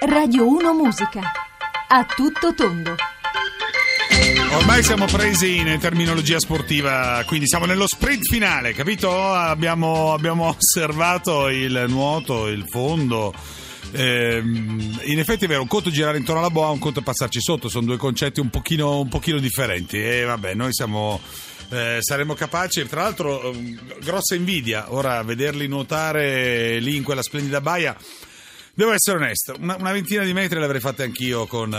Radio 1 Musica. A tutto tondo. Ormai siamo presi in terminologia sportiva, quindi siamo nello sprint finale, capito? Abbiamo osservato il nuoto, il fondo. In effetti è vero, un conto è girare intorno alla boa, un conto è passarci sotto, sono due concetti un pochino differenti. E vabbè, noi siamo... saremo capaci, tra l'altro grossa invidia ora vederli nuotare lì in quella splendida baia. Devo essere onesto, una ventina di metri l'avrei fatta anch'io con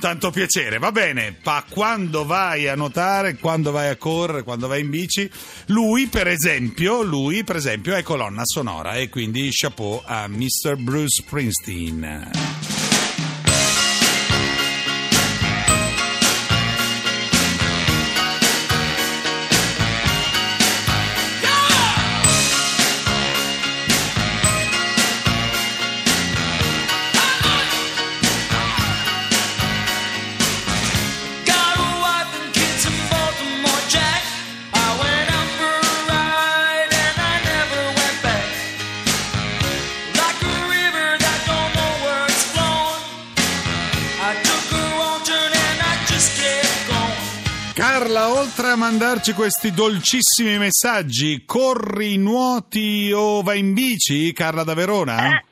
tanto piacere. Va bene, ma quando vai a nuotare, quando vai a correre, quando vai in bici, lui per esempio è colonna sonora, e quindi chapeau a Mr. Bruce Springsteen. Oltre a mandarci questi dolcissimi messaggi, corri, nuoti o vai in bici, Carla da Verona?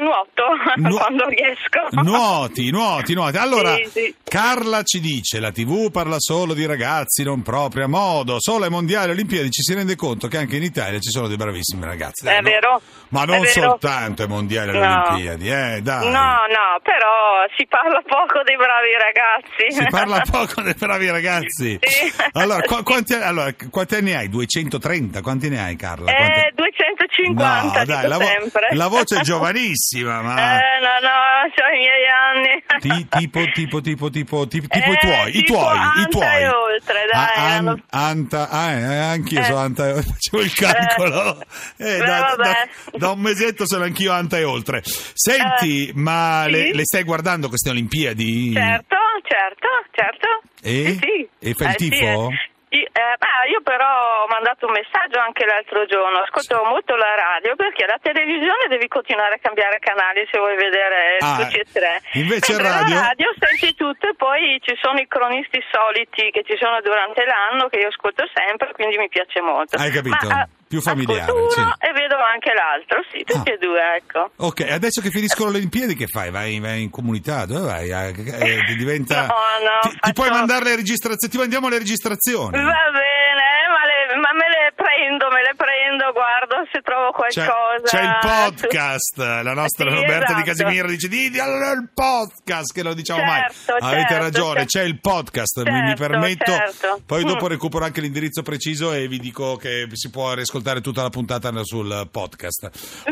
Nuoto, quando riesco. Nuoti. Allora, sì. Carla ci dice: la TV parla solo di ragazzi, non proprio a modo. Solo ai mondiali e olimpiadi ci si rende conto che anche in Italia ci sono dei bravissimi ragazzi. È vero. Ma non soltanto ai mondiali e alle olimpiadi, dai. No, però si parla poco dei bravi ragazzi. Sì. Allora, quanti anni hai? 230? Quanti ne hai, Carla? 250, no, dai, sempre. La voce è giovanissima, ma... No, sono i miei anni. Tipo i tuoi. E oltre, dai. Anch'io sono Anta e oltre, facevo il calcolo. Da un mesetto sono anch'io Anta e oltre. Senti, ma sì? le stai guardando queste Olimpiadi? Certo. Sì. E fai il tifo? Sì. Io però ho mandato un messaggio anche l'altro giorno, ascolto molto la radio, perché la televisione devi continuare a cambiare canali se vuoi vedere TG3, invece la radio senti tutto, e poi ci sono i cronisti soliti che ci sono durante l'anno, che io ascolto sempre, quindi mi piace molto. Hai capito? Più familiare, sì. E vedo anche l'altro, sì, tutti e due, ecco. Ok, adesso che finiscono le Olimpiadi che fai? Vai in comunità? Dove vai? Diventa... No, ti puoi mandare le registrazioni? Ti mandiamo le registrazioni? Va bene, ma me le prendo, guardo se trovo qualcosa. C'è il podcast, la nostra Roberta Di Casimiro dice il podcast, che lo diciamo mai. Avete ragione, c'è il podcast, mi permetto. Poi dopo recupero anche l'indirizzo preciso e vi dico che si può ascoltare tutta la puntata sul podcast.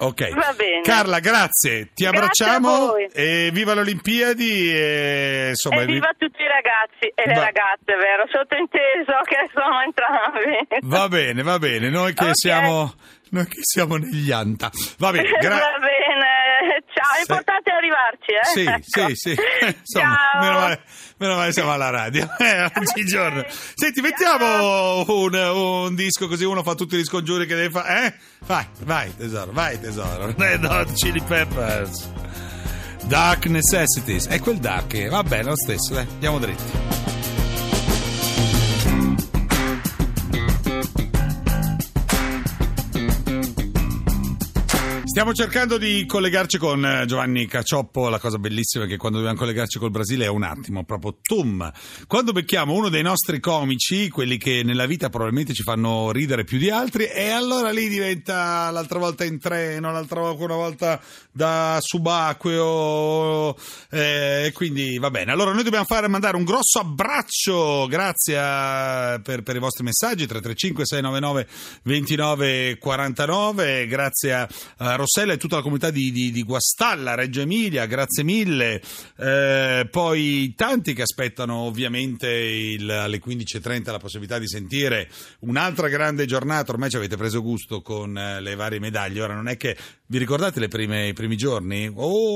Okay. Va bene. Carla, grazie, ti abbracciamo e viva le Olimpiadi e insomma, viva tutti i ragazzi e le ragazze, vero? Sottinteso che sono entrambi. Va bene, noi che siamo negli Anta. Va bene, ciao, è importante arrivarci, Sì. Insomma, meno male siamo alla radio, ogni giorno. Senti, mettiamo un disco, così uno fa tutti gli scongiuri che deve fare, Vai tesoro, Red Hot Chili Peppers, Dark Necessities, è quel dark, va bene lo stesso, andiamo dritti. Stiamo cercando di collegarci con Giovanni Cacioppo. La cosa bellissima è che quando dobbiamo collegarci col Brasile è un attimo, proprio tum. Quando becchiamo uno dei nostri comici, quelli che nella vita probabilmente ci fanno ridere più di altri, e allora lì diventa l'altra volta in treno, l'altra volta una volta da subacqueo, quindi va bene. Allora noi dobbiamo mandare un grosso abbraccio, grazie per i vostri messaggi, 335 699 29 49, grazie a Rossella e tutta la comunità di Guastalla, Reggio Emilia, grazie mille. Poi tanti che aspettano ovviamente alle 15.30 la possibilità di sentire un'altra grande giornata. Ormai ci avete preso gusto con le varie medaglie. Ora non è che vi ricordate i primi giorni?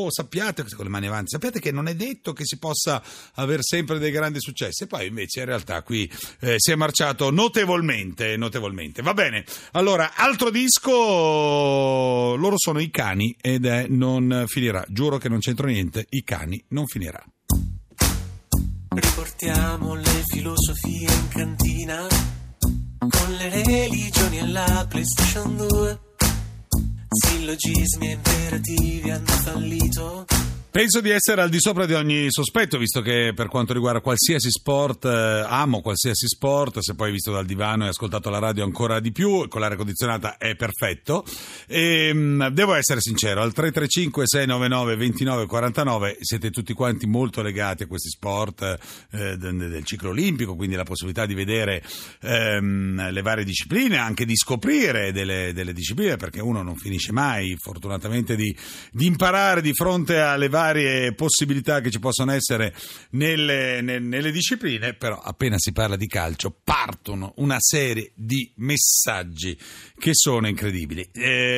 Sappiate, con le mani avanti, sappiate che non è detto che si possa avere sempre dei grandi successi, e poi invece in realtà qui si è marciato notevolmente. Va bene, allora altro disco, loro sono i cani ed è Non finirà. Giuro che non c'entro niente, i cani non finirà. Riportiamo le filosofie in cantina con le religioni e la PlayStation 2. Sillogismi e imperativi hanno fallito. Penso di essere al di sopra di ogni sospetto, visto che per quanto riguarda qualsiasi sport, amo qualsiasi sport, se poi visto dal divano e ascoltato la radio ancora di più, con l'aria condizionata è perfetto. E devo essere sincero, al 335-699-2949 siete tutti quanti molto legati a questi sport del ciclo olimpico, quindi la possibilità di vedere le varie discipline, anche di scoprire delle discipline, perché uno non finisce mai, fortunatamente, di imparare di fronte alle varie possibilità che ci possono essere nelle discipline. Però appena si parla di calcio partono una serie di messaggi che sono incredibili.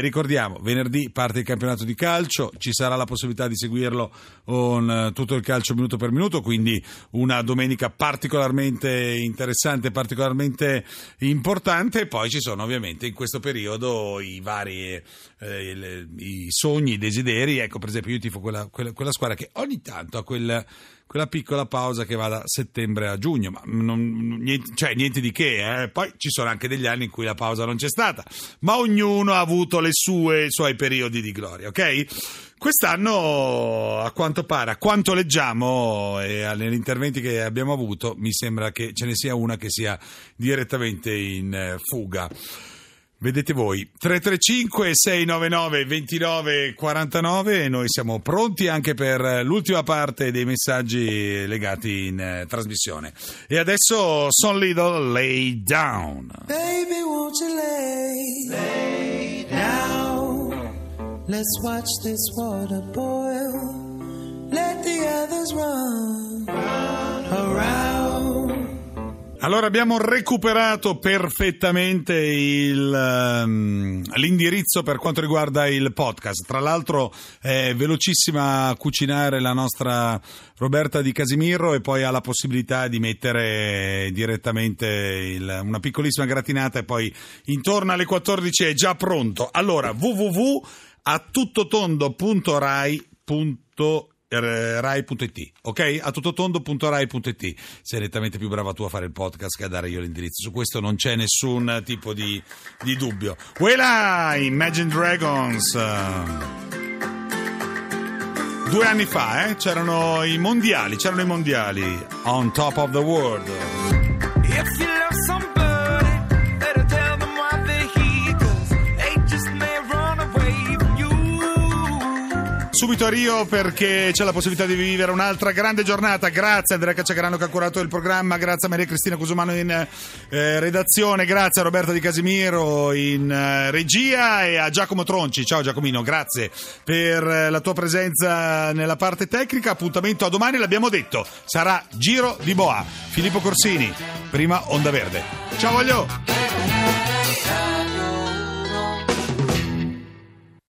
Ricordiamo, venerdì parte il campionato di calcio, ci sarà la possibilità di seguirlo con tutto il calcio minuto per minuto, quindi una domenica particolarmente interessante, particolarmente importante. E poi ci sono ovviamente in questo periodo i vari i sogni, i desideri. Ecco, per esempio io tifo quella squadra che ogni tanto ha quella piccola pausa che va da settembre a giugno, ma niente di che, eh? Poi ci sono anche degli anni in cui la pausa non c'è stata, ma ognuno ha avuto i suoi periodi di gloria, ok? Quest'anno, a quanto pare, a quanto leggiamo e agli interventi che abbiamo avuto, mi sembra che ce ne sia una che sia direttamente in fuga. Vedete voi, 335-699-2949, noi siamo pronti anche per l'ultima parte dei messaggi legati in trasmissione. E adesso Son Little, Lay Down. Baby, won't you lay down? Let's watch this water boil, let the others run around. Allora, abbiamo recuperato perfettamente l'indirizzo per quanto riguarda il podcast. Tra l'altro è velocissima a cucinare la nostra Roberta Di Casimiro e poi ha la possibilità di mettere direttamente una piccolissima gratinata e poi intorno alle 14 è già pronto. Allora, www.attuttotondo.rai.it, ok? A tuttotondo.rai.it. Sei nettamente più brava tu a fare il podcast che a dare io l'indirizzo, su questo non c'è nessun tipo di dubbio. Quella Imagine Dragons 2 anni fa, c'erano i mondiali on top of the world. If you love somebody, better tell them what they hear, 'cause they just may run away from you. Subito a Rio, perché c'è la possibilità di vivere un'altra grande giornata. Grazie Andrea Cacciagrano che ha curato il programma, grazie a Maria Cristina Cusumano in redazione, grazie a Roberto Di Casimiro in regia e a Giacomo Tronci. Ciao Giacomino, grazie per la tua presenza nella parte tecnica. Appuntamento a domani, l'abbiamo detto, sarà Giro di Boa. Filippo Corsini, prima Onda Verde. Ciao voglio!